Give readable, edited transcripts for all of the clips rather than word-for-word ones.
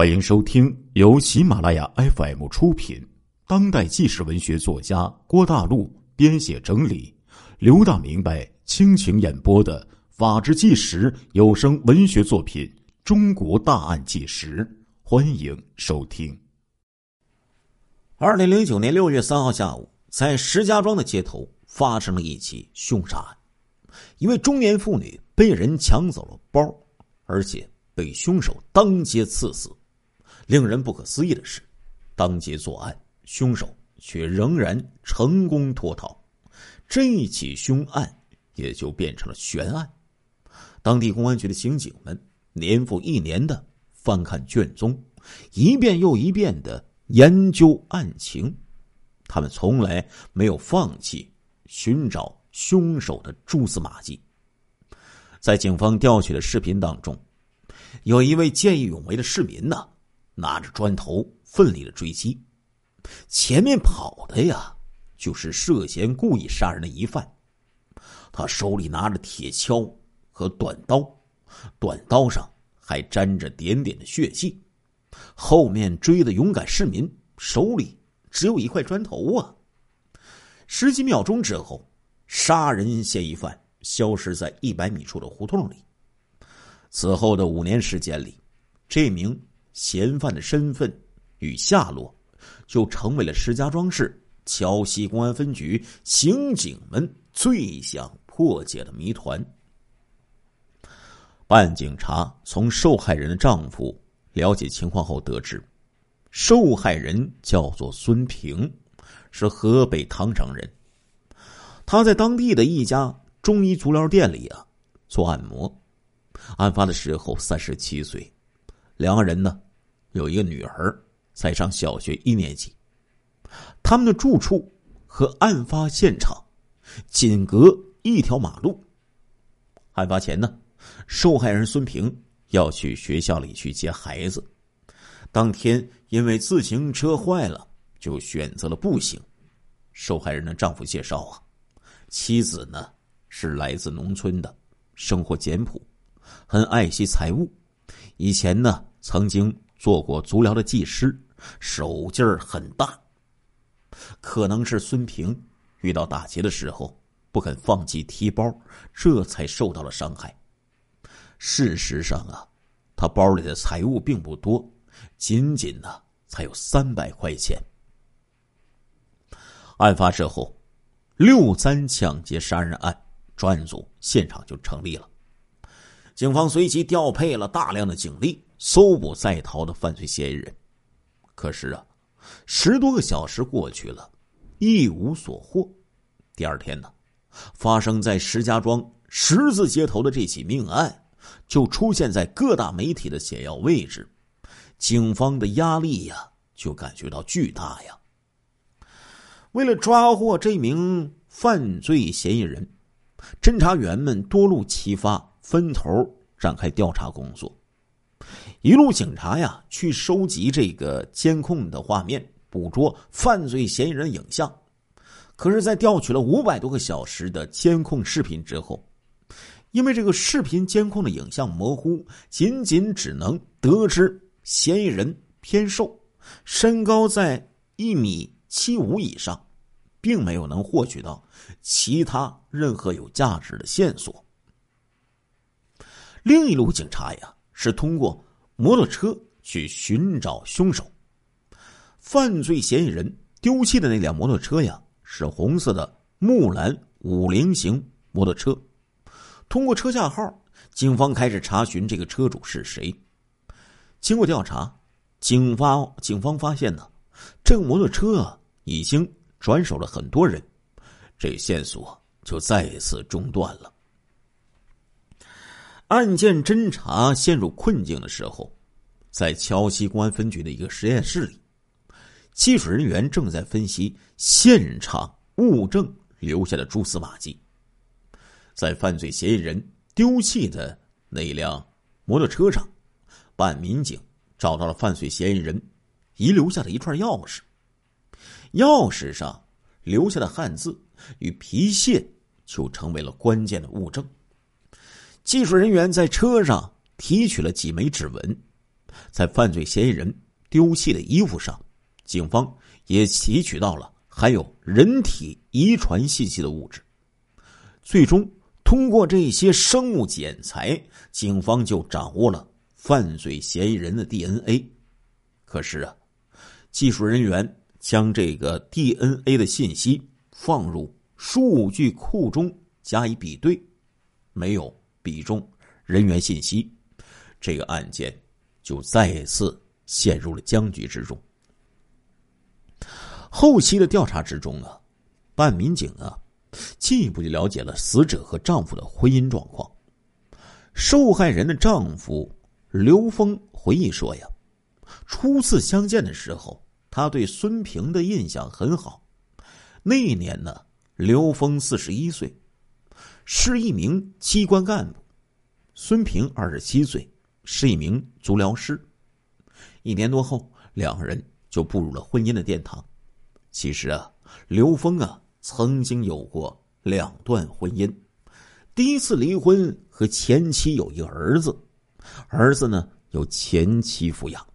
欢迎收听由喜马拉雅 FM 出品，当代纪实文学作家郭大陆编写整理，刘大明白倾情演播的法治纪实有声文学作品《中国大案纪实》，欢迎收听。2009年6月3号下午，在石家庄的街头发生了一起凶杀案，一位中年妇女被人抢走了包，而且被凶手当街刺死。令人不可思议的是，当街作案，凶手却仍然成功脱逃，这起凶案也就变成了悬案。当地公安局的刑警们年复一年的翻看卷宗，一遍又一遍的研究案情，他们从来没有放弃寻找凶手的蛛丝马迹。在警方调取的视频当中，有一位见义勇为的市民呢，拿着砖头奋力的追击，前面跑的呀就是涉嫌故意杀人的疑犯，他手里拿着铁锹和短刀，短刀上还沾着点点的血迹。后面追的勇敢市民手里只有一块砖头啊。十几秒钟之后，杀人嫌疑犯消失在100米处的胡同里。此后的5年时间里，这名嫌犯的身份与下落就成为了石家庄市桥西公安分局刑警们最想破解的谜团。办案警察从受害人的丈夫了解情况后得知，受害人叫做孙平，是河北唐城人。他在当地的一家中医足疗店里做按摩，案发的时候37岁，两个人呢有一个女儿才上小学1年级。他们的住处和案发现场仅隔1条马路。案发前呢，受害人孙平要去学校里去接孩子，当天因为自行车坏了，就选择了步行。受害人的丈夫介绍妻子呢是来自农村的，生活简朴，很爱惜财物，以前呢曾经做过足疗的技师，手劲儿很大。可能是孙平遇到打劫的时候不肯放弃提包，这才受到了伤害。事实上他包里的财物并不多，仅仅才有300块钱。案发之后，6-3抢劫杀人案专案组现场就成立了，警方随即调配了大量的警力，搜捕在逃的犯罪嫌疑人。可是10多个小时过去了，一无所获。第二天呢，发生在石家庄十字街头的这起命案就出现在各大媒体的显要位置，警方的压力就感觉到巨大呀。为了抓获这名犯罪嫌疑人，侦查员们多路齐发，分头展开调查工作。一路警察去收集这个监控的画面，捕捉犯罪嫌疑人的影像。可是在调取了500多个小时的监控视频之后，因为这个视频监控的影像模糊，仅仅只能得知嫌疑人偏瘦，身高在1.75米以上，并没有能获取到其他任何有价值的线索。另一路警察是通过摩托车去寻找凶手。犯罪嫌疑人丢弃的那辆摩托车是红色的木兰50型摩托车。通过车架号，警方开始查询这个车主是谁。经过调查，警方发现这个摩托车已经转手了很多人，这线索就再一次中断了。案件侦查陷入困境的时候，在桥西公安分局的一个实验室里，技术人员正在分析现场物证留下的蛛丝马迹。在犯罪嫌疑人丢弃的那辆摩托车上，办案民警找到了犯罪嫌疑人遗留下的一串钥匙，钥匙上留下的汉字与皮屑就成为了关键的物证。技术人员在车上提取了几枚指纹，在犯罪嫌疑人丢弃的衣服上，警方也提取到了含有人体遗传信息的物质。最终通过这些生物检材，警方就掌握了犯罪嫌疑人的 DNA。 可是啊，技术人员将这个 DNA 的信息放入数据库中加以比对，没有比中人员信息，这个案件就再次陷入了僵局之中。后期的调查之中啊，办案民警啊进一步就了解了死者和丈夫的婚姻状况。受害人的丈夫刘峰回忆说呀，初次相见的时候，他对孙平的印象很好。那一年呢，刘峰41岁，是一名机关干部；孙平27岁，是一名足疗师。一年多后，两个人就步入了婚姻的殿堂。其实啊，刘峰啊曾经有过两段婚姻，第一次离婚和前妻有一个儿子，儿子呢由前妻抚养。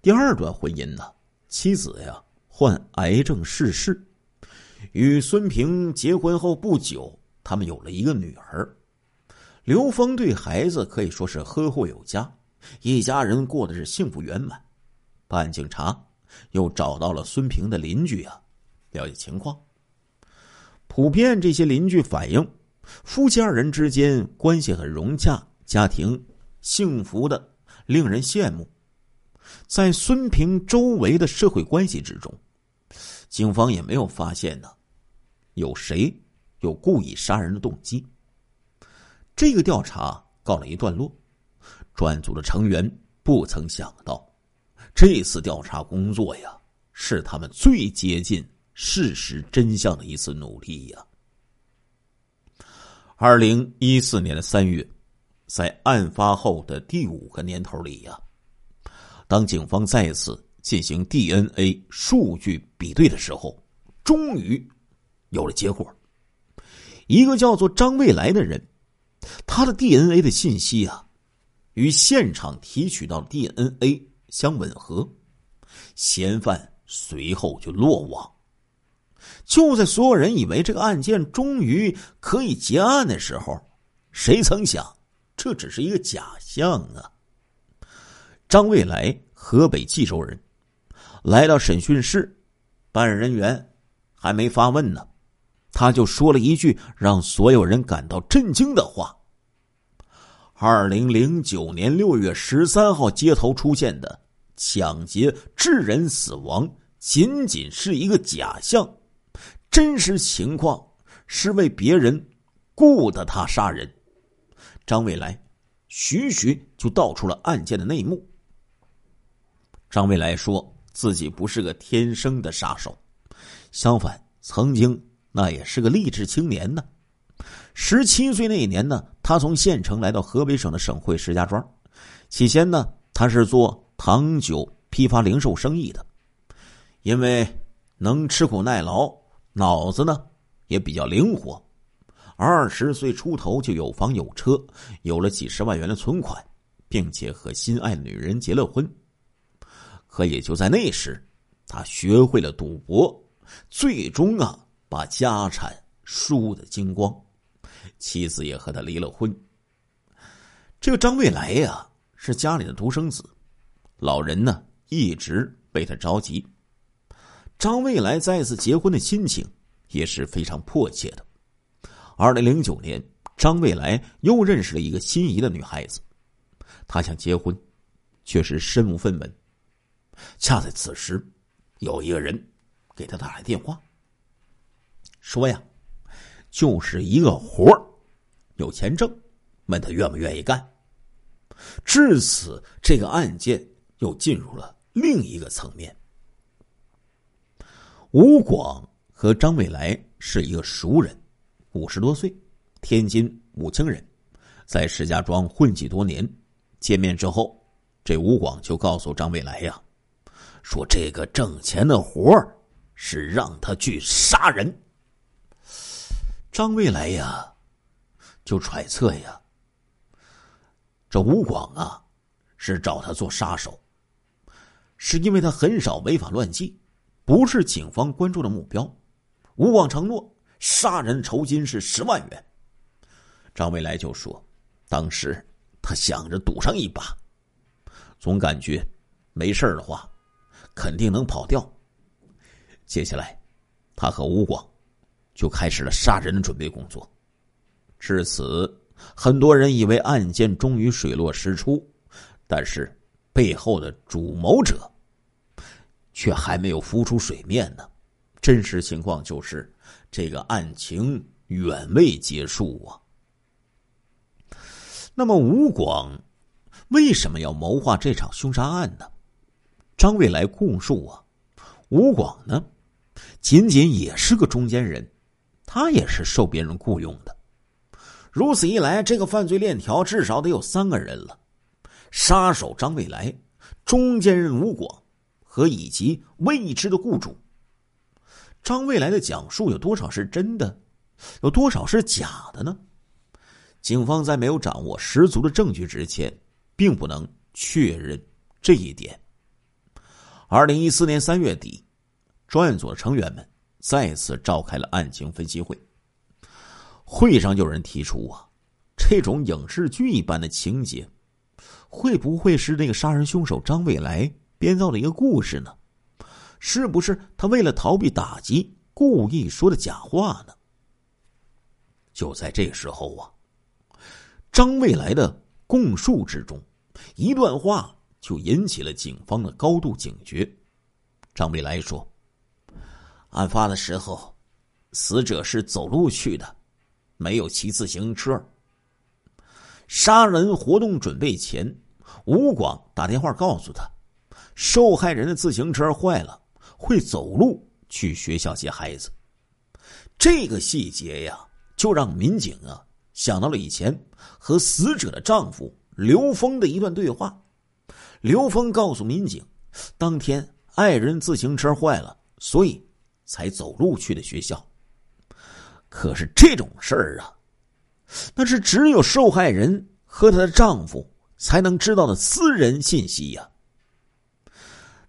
第二段婚姻呢，妻子呀患癌症逝世，与孙平结婚后不久，他们有了一个女儿。刘峰对孩子可以说是呵护有加，一家人过的是幸福圆满。办案警察又找到了孙平的邻居啊，了解情况。普遍这些邻居反映，夫妻二人之间关系很融洽，家庭幸福的令人羡慕。在孙平周围的社会关系之中，警方也没有发现呢有谁有故意杀人的动机。这个调查告了一段落，专案组的成员不曾想到，这次调查工作呀，是他们最接近事实真相的一次努力呀。2014年的3月，在案发后的第五个年头里呀，当警方再次进行 DNA 数据比对的时候，终于有了结果。一个叫做张未来的人，他的 DNA 的信息啊，与现场提取到的 DNA 相吻合，嫌犯随后就落网。就在所有人以为这个案件终于可以结案的时候，谁曾想这只是一个假象啊！张未来，河北冀州人，来到审讯室，办案人员还没发问呢，他就说了一句让所有人感到震惊的话。2009年6月13号街头出现的抢劫致人死亡，仅仅是一个假象，真实情况是为别人雇的他杀人。张未来徐徐就道出了案件的内幕。张未来说自己不是个天生的杀手，相反曾经那也是个励志青年呢。17岁那一年呢，他从县城来到河北省的省会石家庄，起先呢他是做糖酒批发零售生意的。因为能吃苦耐劳，脑子呢也比较灵活，20岁出头就有房有车，有了几十万元的存款，并且和心爱的女人结了婚。可也就在那时，他学会了赌博，最终啊把家产输得精光，妻子也和他离了婚。这个张未来呀，是家里的独生子，老人呢一直为他着急。张未来再次结婚的心情也是非常迫切的。2009年，张未来又认识了一个心仪的女孩子，他想结婚，却是身无分文。恰在此时，有一个人给他打来电话，说呀，就是一个活儿，有钱挣，问他愿不愿意干。至此，这个案件又进入了另一个层面。吴广和张未来是一个熟人，50多岁，天津武清人，在石家庄混迹多年。见面之后，这吴广就告诉张未来呀，说这个挣钱的活儿是让他去杀人。张未来呀就揣测呀，这吴广啊是找他做杀手，是因为他很少违法乱纪，不是警方关注的目标。吴广承诺杀人酬金是10万元。张未来就说，当时他想着赌上一把，总感觉没事的话肯定能跑掉。接下来他和吴广就开始了杀人的准备工作。至此，很多人以为案件终于水落石出，但是背后的主谋者却还没有浮出水面呢。真实情况就是这个案情远未结束啊。那么吴广为什么要谋划这场凶杀案呢？张未来供述啊，吴广呢仅仅也是个中间人，他也是受别人雇佣的。如此一来，这个犯罪链条至少得有3个人了：杀手张未来、中间人吴广和以及未知的雇主。张未来的讲述有多少是真的，有多少是假的呢？警方在没有掌握十足的证据之前，并不能确认这一点。2014年3月底，专案组的成员们再次召开了案情分析会。会上有人提出啊，这种影视剧一般的情节，会不会是那个杀人凶手张未来编造的一个故事呢？是不是他为了逃避打击故意说的假话呢？就在这时候啊，张未来的供述之中一段话就引起了警方的高度警觉。张未来说，案发的时候死者是走路去的，没有骑自行车。杀人活动准备前，吴广打电话告诉他，受害人的自行车坏了，会走路去学校接孩子。这个细节呀，就让民警啊想到了以前和死者的丈夫刘峰的一段对话。刘峰告诉民警，当天爱人自行车坏了，所以才走路去的学校。可是这种事儿啊，那是只有受害人和她的丈夫才能知道的私人信息呀。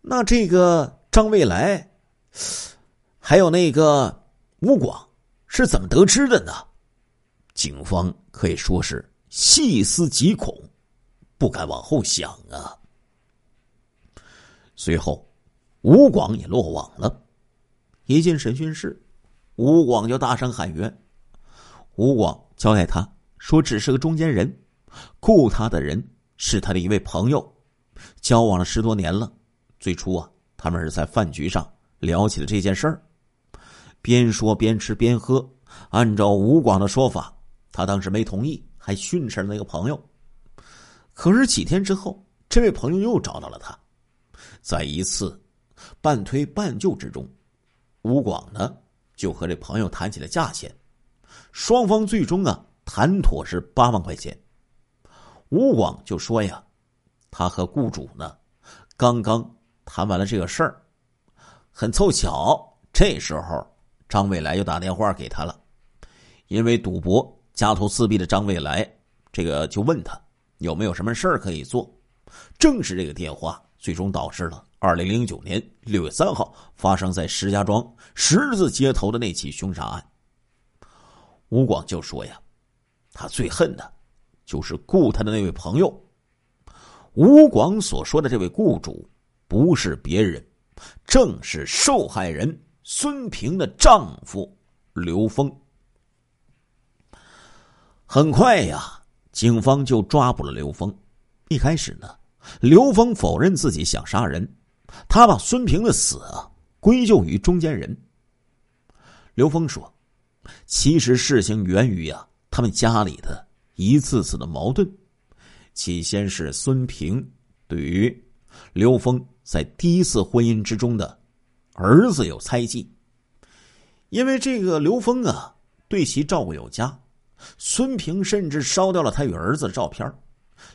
那这个张未来还有那个吴广是怎么得知的呢？警方可以说是细思极恐，不敢往后想啊。随后吴广也落网了。一进审讯室，吴广就大声喊冤。吴广交代他说，只是个中间人，雇他的人是他的一位朋友，交往了10多年了。最初啊，他们是在饭局上聊起了这件事儿，边说边吃边喝。按照吴广的说法，他当时没同意，还训斥了那个朋友。可是几天之后，这位朋友又找到了他。在一次半推半就之中，吴广呢就和这朋友谈起了价钱，双方最终啊谈妥是8万块钱。吴广就说呀，他和雇主呢刚刚谈完了这个事儿，很凑巧，这时候张未来又打电话给他了。因为赌博家徒四壁的张未来，就问他有没有什么事儿可以做。正是这个电话，最终导致了2009年6月3号发生在石家庄十字街头的那起凶杀案。吴广就说呀，他最恨的就是雇他的那位朋友。吴广所说的这位雇主不是别人，正是受害人孙平的丈夫刘峰。很快呀，警方就抓捕了刘峰。一开始呢，刘峰否认自己想杀人，他把孙平的死归咎于中间人。刘峰说，其实事情源于他们家里的一次次的矛盾。起先是孙平对于刘峰在第一次婚姻之中的儿子有猜忌，因为这个刘峰对其照顾有加，孙平甚至烧掉了他与儿子的照片。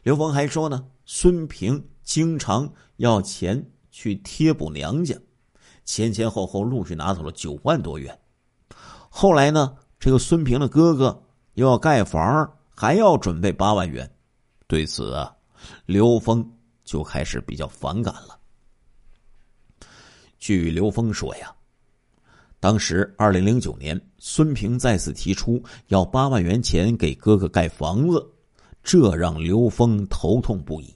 刘峰还说呢，孙平经常要钱去贴补娘家，前后陆续拿走了9万多元。后来呢，这个孙平的哥哥又要盖房，还要准备8万元。对此刘峰就开始比较反感了。据刘峰说呀，当时2009年孙平再次提出要8万元钱给哥哥盖房子，这让刘峰头痛不已。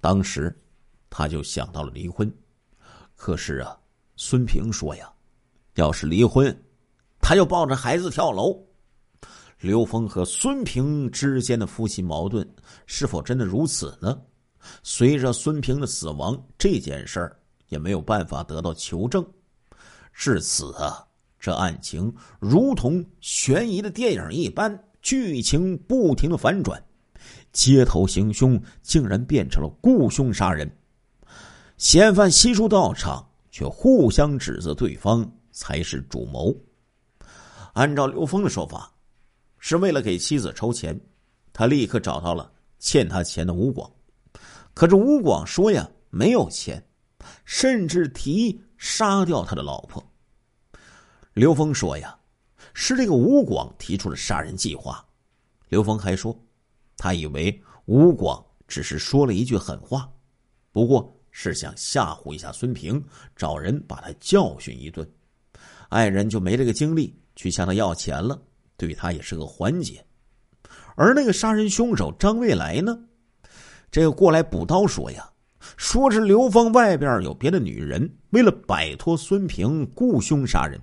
当时他就想到了离婚，可是啊，孙平说呀，要是离婚他就抱着孩子跳楼。刘峰和孙平之间的夫妻矛盾是否真的如此呢？随着孙平的死亡，这件事儿也没有办法得到求证。至此啊，这案情如同悬疑的电影一般，剧情不停的反转，街头行凶竟然变成了雇凶杀人。嫌犯悉数到场，却互相指责对方才是主谋。按照刘峰的说法，是为了给妻子筹钱，他立刻找到了欠他钱的吴广。可是吴广说呀，没有钱，甚至提议杀掉他的老婆。刘峰说呀，是这个吴广提出了杀人计划。刘峰还说，他以为吴广只是说了一句狠话，不过是想吓唬一下孙平，找人把他教训一顿。爱人就没这个精力去向他要钱了，对他也是个缓解。而那个杀人凶手张未来呢，这个过来补刀说呀，说是刘峰外边有别的女人，为了摆脱孙平雇凶杀人。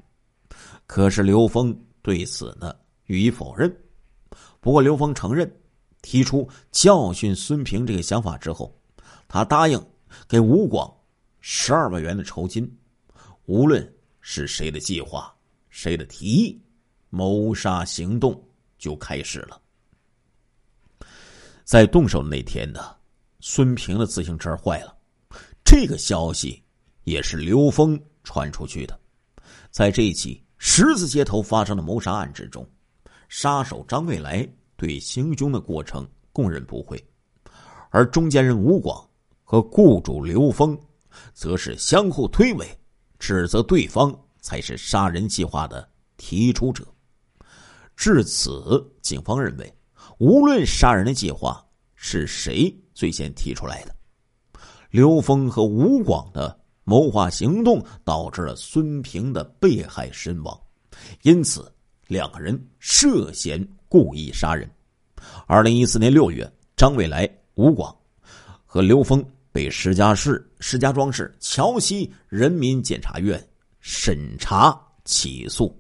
可是刘峰对此呢予以否认。不过刘峰承认提出教训孙平这个想法之后，他答应给吴广12万元的酬金。无论是谁的计划，谁的提议，谋杀行动就开始了。在动手那天呢，孙平的自行车坏了，这个消息也是刘峰传出去的。在这一起十字街头发生的谋杀案之中，杀手张未来对行凶的过程供认不讳，而中间人吴广和雇主刘峰则是相互推诿，指责对方才是杀人计划的提出者。至此，警方认为无论杀人的计划是谁最先提出来的，刘峰和吴广的谋划行动导致了孙平的被害身亡，因此两个人涉嫌故意杀人。2014年6月，张未来、吴广和刘峰被石家庄市桥西人民检察院审查起诉。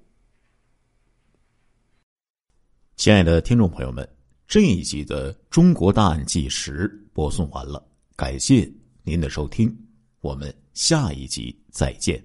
亲爱的听众朋友们，这一集的《中国大案纪实》播送完了，感谢您的收听，我们下一集再见。